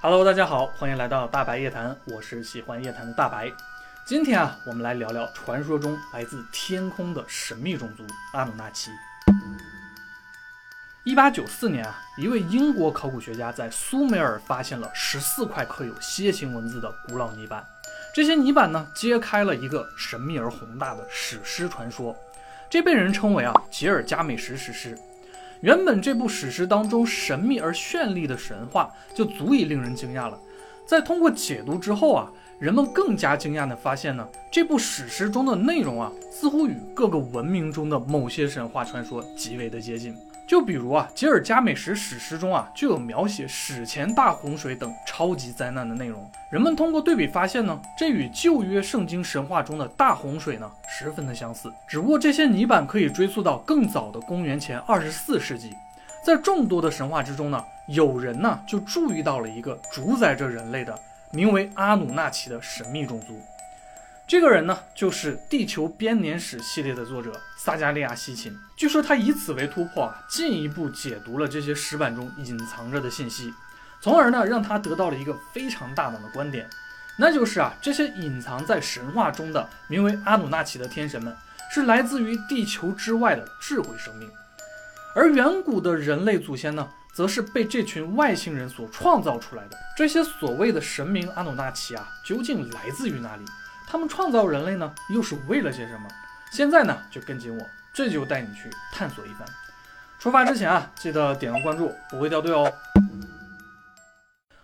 Hello， 大家好，欢迎来到大白夜谈，我是喜欢夜谈的大白。今天啊，我们来聊聊传说中来自天空的神秘种族阿努纳奇。1894年啊，一位英国考古学家在苏美尔发现了14块刻有楔形文字的古老泥板，这些泥板呢，揭开了一个神秘而宏大的史诗传说，这被人称为吉尔加美什史诗。原本这部史诗当中神秘而绚丽的神话就足以令人惊讶了，在通过解读之后啊，人们更加惊讶地发现呢，这部史诗中的内容啊，似乎与各个文明中的某些神话传说极为的接近。就比如吉尔加美什史诗中就有描写史前大洪水等超级灾难的内容，人们通过对比发现呢，这与旧约圣经神话中的大洪水呢十分的相似，只不过这些泥板可以追溯到更早的公元前24世纪。在众多的神话之中呢，有人呢就注意到了一个主宰着人类的名为阿努纳奇的神秘种族，这个人呢，就是地球编年史系列的作者撒加利亚·西琴。据说他以此为突破进一步解读了这些石板中隐藏着的信息，从而呢，让他得到了一个非常大胆的观点，那就是这些隐藏在神话中的名为阿努纳奇的天神们，是来自于地球之外的智慧生命，而远古的人类祖先呢，则是被这群外星人所创造出来的。这些所谓的神明阿努纳奇究竟来自于哪里？他们创造人类呢，又是为了些什么？现在呢，就跟紧我，这就带你去探索一番。出发之前记得点个关注，不会掉队哦。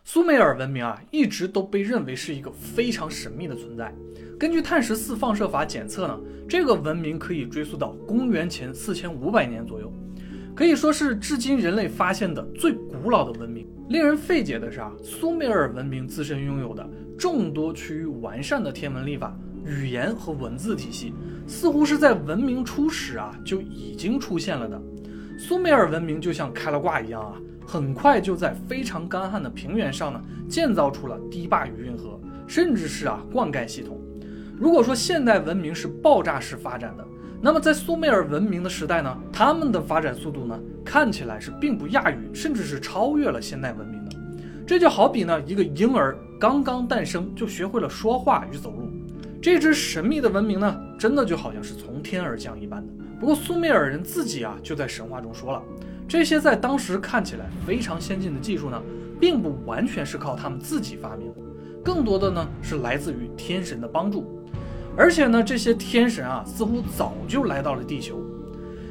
苏美尔文明一直都被认为是一个非常神秘的存在。根据碳十四放射法检测呢，这个文明可以追溯到公元前4500年左右，可以说是至今人类发现的最古老的文明。令人费解的是苏美尔文明自身拥有的众多趋于完善的天文历法、语言和文字体系，似乎是在文明初始就已经出现了的。苏美尔文明就像开了挂一样很快就在非常干旱的平原上呢，建造出了堤坝与运河，甚至是灌溉系统。如果说现代文明是爆炸式发展的，那么在苏美尔文明的时代呢，他们的发展速度呢，看起来是并不亚于，甚至是超越了现代文明的。这就好比呢，一个婴儿刚刚诞生就学会了说话与走路，这支神秘的文明呢，真的就好像是从天而降一般的。不过苏美尔人自己就在神话中说了，这些在当时看起来非常先进的技术呢，并不完全是靠他们自己发明的，更多的呢是来自于天神的帮助。而且呢，这些天神似乎早就来到了地球。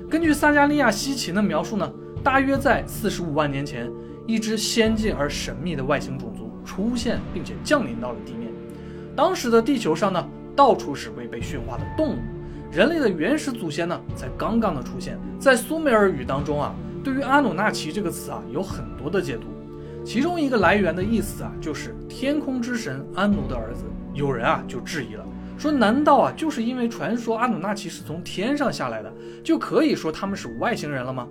根据撒加利亚·西琴的描述呢，大约在45万年前，一支先进而神秘的外星种族出现并且降临到了地面。当时的地球上呢，到处是未被驯化的动物，人类的原始祖先呢，才刚刚的出现。在苏美尔语当中对于阿努纳奇这个词有很多的解读，其中一个来源的意思就是天空之神安努的儿子。有人就质疑了，说难道就是因为传说阿努纳奇是从天上下来的，就可以说他们是外星人了吗？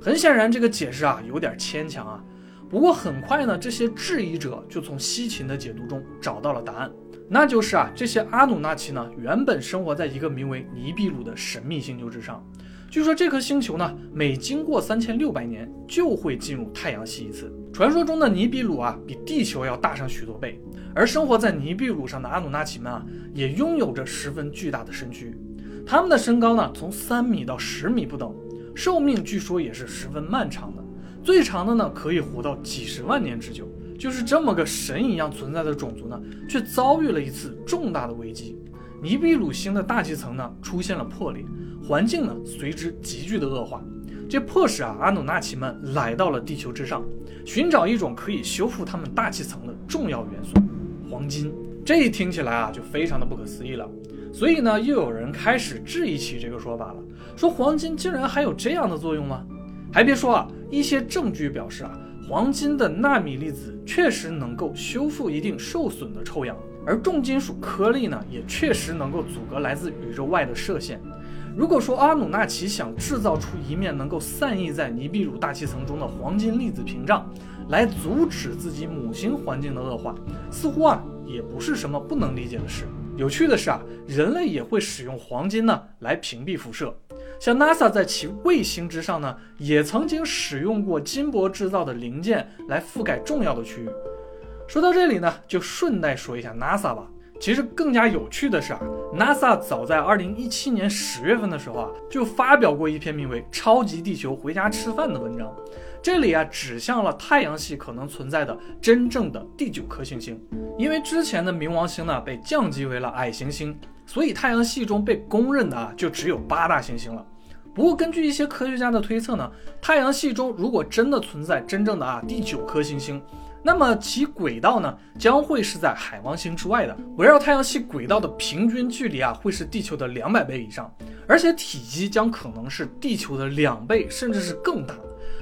很显然这个解释有点牵强不过很快呢，这些质疑者就从西琴的解读中找到了答案，那就是这些阿努纳奇呢，原本生活在一个名为尼比鲁的神秘星球之上。据说这颗星球呢，每经过3600年就会进入太阳系一次。传说中的尼比鲁比地球要大上许多倍，而生活在尼比鲁上的阿努纳奇们也拥有着十分巨大的身躯，他们的身高呢，从3米到10米不等，寿命据说也是十分漫长的，最长的呢，可以活到几十万年之久。就是这么个神一样存在的种族呢，却遭遇了一次重大的危机。尼比鲁星的大气层呢，出现了破裂，环境呢随之急剧的恶化，这迫使阿努纳奇们来到了地球之上，寻找一种可以修复他们大气层的重要元素——黄金。这一听起来就非常的不可思议了，所以呢，又有人开始质疑起这个说法了，说黄金竟然还有这样的作用吗？还别说一些证据表示黄金的纳米粒子确实能够修复一定受损的臭氧，而重金属颗粒呢，也确实能够阻隔来自宇宙外的射线。如果说阿努纳奇想制造出一面能够散逸在尼比鲁大气层中的黄金粒子屏障，来阻止自己母星环境的恶化，似乎也不是什么不能理解的事。有趣的是人类也会使用黄金呢来屏蔽辐射，像 NASA 在其卫星之上呢，也曾经使用过金箔制造的零件来覆盖重要的区域。说到这里呢，就顺带说一下 NASA 吧。其实更加有趣的是，NASA 早在2017年10月份的时候就发表过一篇名为《超级地球回家吃饭》的文章，这里指向了太阳系可能存在的真正的第9颗行星。因为之前的冥王星被降级为了矮行星，所以太阳系中被公认的就只有8大行星了。不过根据一些科学家的推测呢，太阳系中如果真的存在真正的第9颗行星，那么其轨道呢将会是在海王星之外的，围绕太阳系轨道的平均距离会是地球的200倍以上，而且体积将可能是地球的2倍甚至是更大。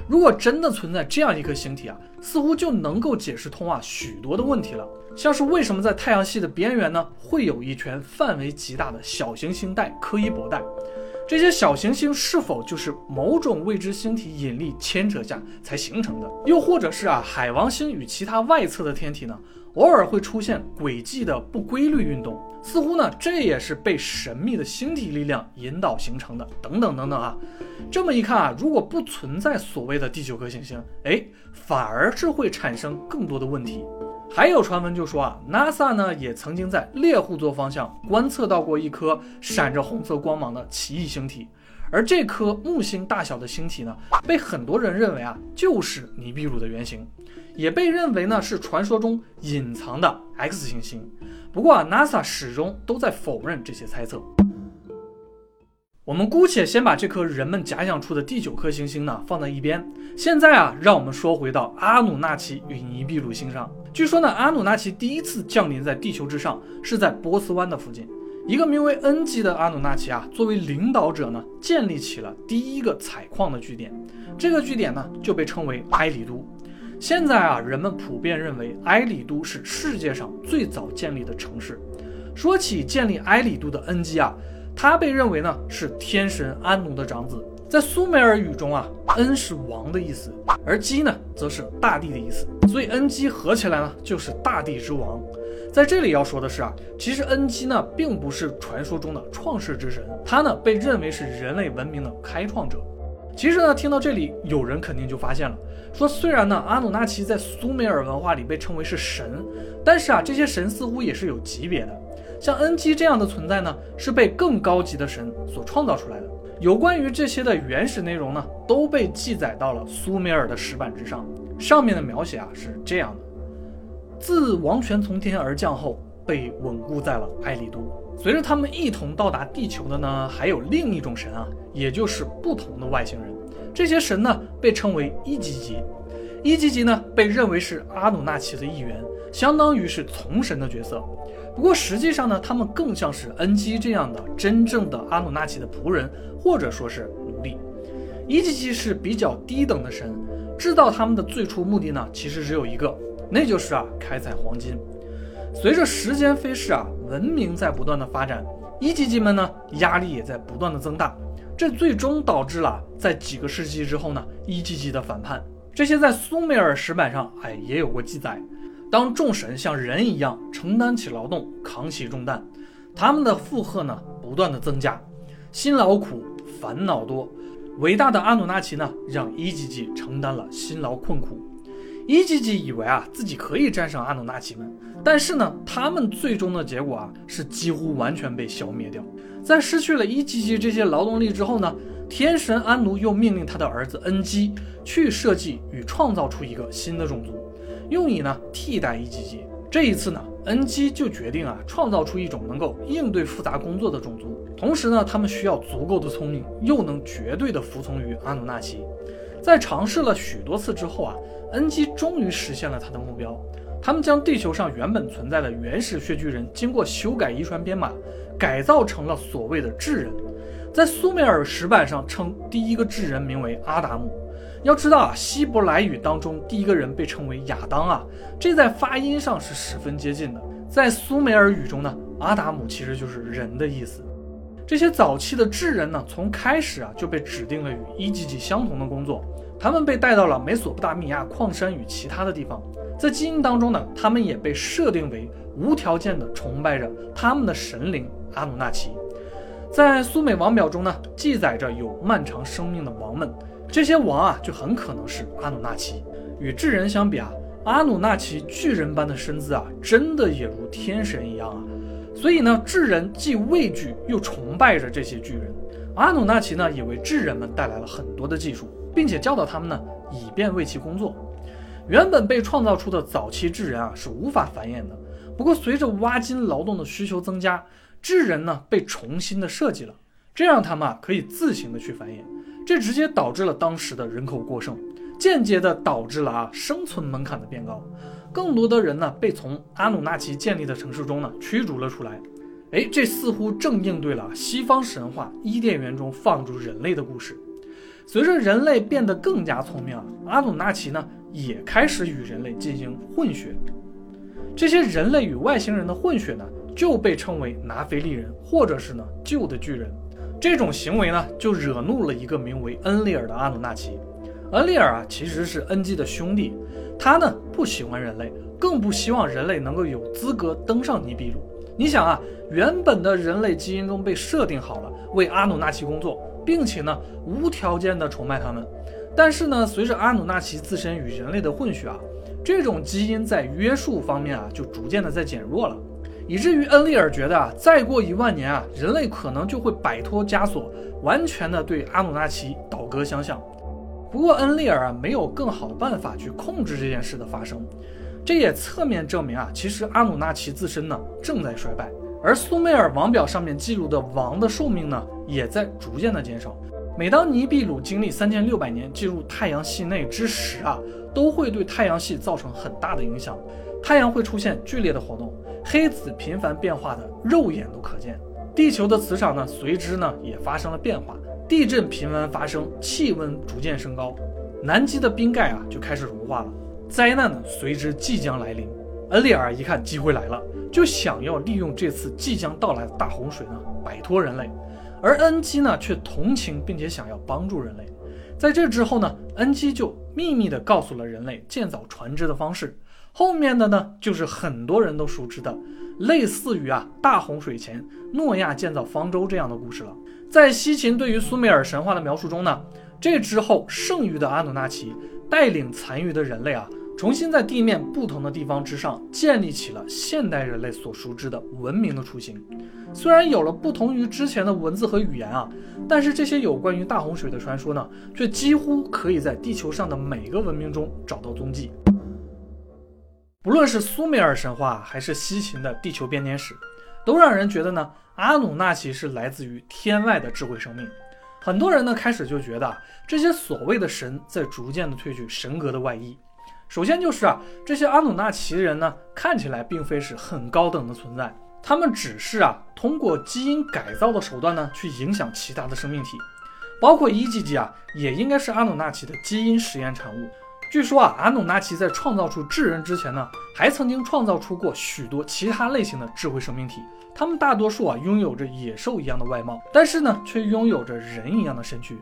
如果真的存在这样一颗星体似乎就能够解释通许多的问题了，像是为什么在太阳系的边缘呢会有一圈范围极大的小行星带柯伊伯带，这些小行星是否就是某种未知星体引力牵扯下才形成的？又或者是海王星与其他外侧的天体呢，偶尔会出现轨迹的不规律运动，似乎呢这也是被神秘的星体力量引导形成的，等等等等这么一看如果不存在所谓的第9颗行星，反而是会产生更多的问题。还有传闻就说NASA 呢也曾经在猎户座方向观测到过一颗闪着红色光芒的奇异星体，而这颗木星大小的星体呢被很多人认为就是尼比鲁的原型，也被认为呢是传说中隐藏的 X 行星。不过NASA 始终都在否认这些猜测。我们姑且先把这颗人们假想出的第9颗行星呢放在一边，现在让我们说回到阿努纳奇与尼比鲁星上。据说呢，阿努纳奇第一次降临在地球之上是在波斯湾的附近，一个名为恩基的阿努纳奇作为领导者呢建立起了第一个采矿的据点，这个据点呢就被称为埃里都。现在人们普遍认为埃里都是世界上最早建立的城市。说起建立埃里都的恩基他被认为呢是天神安努的长子，在苏美尔语中恩是王的意思，而基呢则是大地的意思，所以恩基合起来呢就是大地之王。在这里要说的是其实恩基呢并不是传说中的创世之神，他呢被认为是人类文明的开创者。其实呢听到这里有人肯定就发现了，说虽然呢阿努纳奇在苏美尔文化里被称为是神，但是这些神似乎也是有级别的，像恩基这样的存在呢是被更高级的神所创造出来的。有关于这些的原始内容呢都被记载到了苏美尔的石板之上，上面的描写是这样的：自王权从天而降后被稳固在了埃里都。随着他们一同到达地球的呢还有另一种神也就是不同的外星人，这些神呢被称为伊吉吉。伊吉吉呢被认为是阿努纳奇的一员，相当于是从神的角色。不过实际上呢他们更像是恩基这样的真正的阿努纳奇的仆人，或者说是奴隶。伊吉吉是比较低等的神，制造他们的最初目的呢其实只有一个，那就是开采黄金。随着时间飞逝文明在不断的发展，伊吉吉们呢压力也在不断的增大，这最终导致了在几个世纪之后呢伊吉吉的反叛。这些在苏美尔石板上也有过记载，当众神像人一样承担起劳动，扛起重担，他们的负荷呢不断的增加，辛劳苦，烦恼多。伟大的阿努纳奇呢让伊吉吉承担了辛劳困苦。伊吉吉以为自己可以战胜阿努纳奇们，但是呢他们最终的结果是几乎完全被消灭掉。在失去了伊吉吉这些劳动力之后呢，天神安努又命令他的儿子恩基去设计与创造出一个新的种族，用以呢替代伊吉吉。这一次呢恩基就决定创造出一种能够应对复杂工作的种族，同时呢他们需要足够的聪明，又能绝对的服从于阿努纳奇。在尝试了许多次之后恩基终于实现了他的目标，他们将地球上原本存在的原始穴居人经过修改遗传编码改造成了所谓的智人，在苏美尔石板上称第一个智人名为阿达姆。要知道希伯来语当中第一个人被称为亚当这在发音上是十分接近的。在苏美尔语中呢阿达姆其实就是人的意思。这些早期的智人呢从开始就被指定了与伊吉吉相同的工作，他们被带到了美索不达米亚矿山与其他的地方，在基因当中呢他们也被设定为无条件的崇拜着他们的神灵阿努纳奇。在苏美王表中呢记载着有漫长生命的王们，这些王就很可能是阿努纳奇。与智人相比阿努纳奇巨人般的身姿啊，真的也如天神一样啊。所以呢，智人既畏惧又崇拜着这些巨人。阿努纳奇呢，也为智人们带来了很多的技术，并且教导他们呢，以便为其工作。原本被创造出的早期智人啊，是无法繁衍的。不过，随着挖金劳动的需求增加，智人呢被重新的设计了，这让他们啊可以自行的去繁衍。这直接导致了当时的人口过剩，间接的导致了生存门槛的变高，更多的人呢被从阿努纳奇建立的城市中呢驱逐了出来。这似乎正应对了西方神话伊甸园中放逐人类的故事。随着人类变得更加聪明，阿努纳奇呢也开始与人类进行混血。这些人类与外星人的混血呢就被称为拿非利人，或者是呢旧的巨人。这种行为呢，就惹怒了一个名为恩利尔的阿努纳奇。恩利尔啊，其实是恩基的兄弟，他呢不喜欢人类，更不希望人类能够有资格登上尼比鲁。你想啊，原本的人类基因中被设定好了为阿努纳奇工作，并且呢无条件的崇拜他们。但是呢，随着阿努纳奇自身与人类的混血啊，这种基因在约束方面啊，就逐渐的在减弱了。以至于恩利尔觉得再过10000年啊，人类可能就会摆脱枷锁，完全的对阿努纳奇倒戈相向。不过恩利尔没有更好的办法去控制这件事的发生，这也侧面证明其实阿努纳奇自身呢正在衰败，而苏美尔王表上面记录的王的寿命呢也在逐渐的减少。每当尼比鲁经历3600年进入太阳系内之时啊，都会对太阳系造成很大的影响。太阳会出现剧烈的活动，黑子频繁变化的肉眼都可见。地球的磁场呢，随之呢也发生了变化，地震频繁发生，气温逐渐升高，南极的冰盖就开始融化了，灾难呢随之即将来临。恩利尔一看机会来了，就想要利用这次即将到来的大洪水呢摆脱人类，而恩基呢却同情并且想要帮助人类。在这之后呢，恩基就秘密地告诉了人类建造船只的方式。后面的呢，就是很多人都熟知的，类似于大洪水前诺亚建造方舟这样的故事了。在西秦对于苏美尔神话的描述中呢，这之后剩余的阿努纳奇带领残余的人类重新在地面不同的地方之上建立起了现代人类所熟知的文明的雏形。虽然有了不同于之前的文字和语言但是这些有关于大洪水的传说呢，却几乎可以在地球上的每个文明中找到踪迹。无论是苏美尔神话还是西秦的地球编年史，都让人觉得呢，阿努纳奇是来自于天外的智慧生命。很多人呢开始就觉得这些所谓的神在逐渐的褪去神格的外衣。首先就是这些阿努纳奇人呢看起来并非是很高等的存在，他们只是通过基因改造的手段呢去影响其他的生命体，包括1GG也应该是阿努纳奇的基因实验产物。据说阿努纳奇在创造出智人之前呢，还曾经创造出过许多其他类型的智慧生命体。他们大多数拥有着野兽一样的外貌，但是呢，却拥有着人一样的身躯。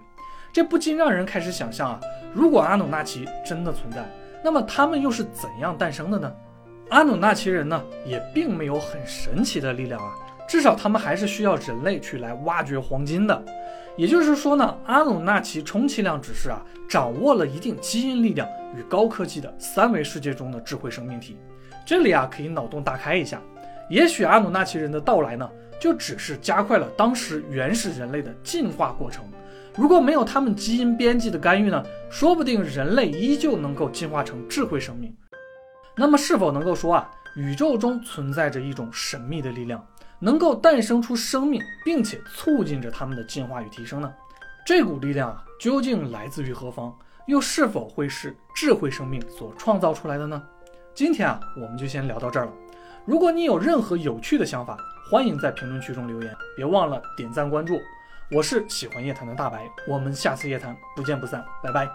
这不禁让人开始想象如果阿努纳奇真的存在，那么他们又是怎样诞生的呢？阿努纳奇人呢，也并没有很神奇的力量至少他们还是需要人类去来挖掘黄金的。也就是说呢，阿努纳奇充其量只是掌握了一定基因力量与高科技的3维世界中的智慧生命体。这里可以脑洞大开一下，也许阿努纳奇人的到来呢，就只是加快了当时原始人类的进化过程。如果没有他们基因编辑的干预呢，说不定人类依旧能够进化成智慧生命。那么是否能够说宇宙中存在着一种神秘的力量，能够诞生出生命，并且促进着他们的进化与提升呢？这股力量究竟来自于何方？又是否会是智慧生命所创造出来的呢？今天我们就先聊到这儿了。如果你有任何有趣的想法，欢迎在评论区中留言，别忘了点赞关注。我是喜欢夜谈的大白，我们下次夜谈不见不散，拜拜。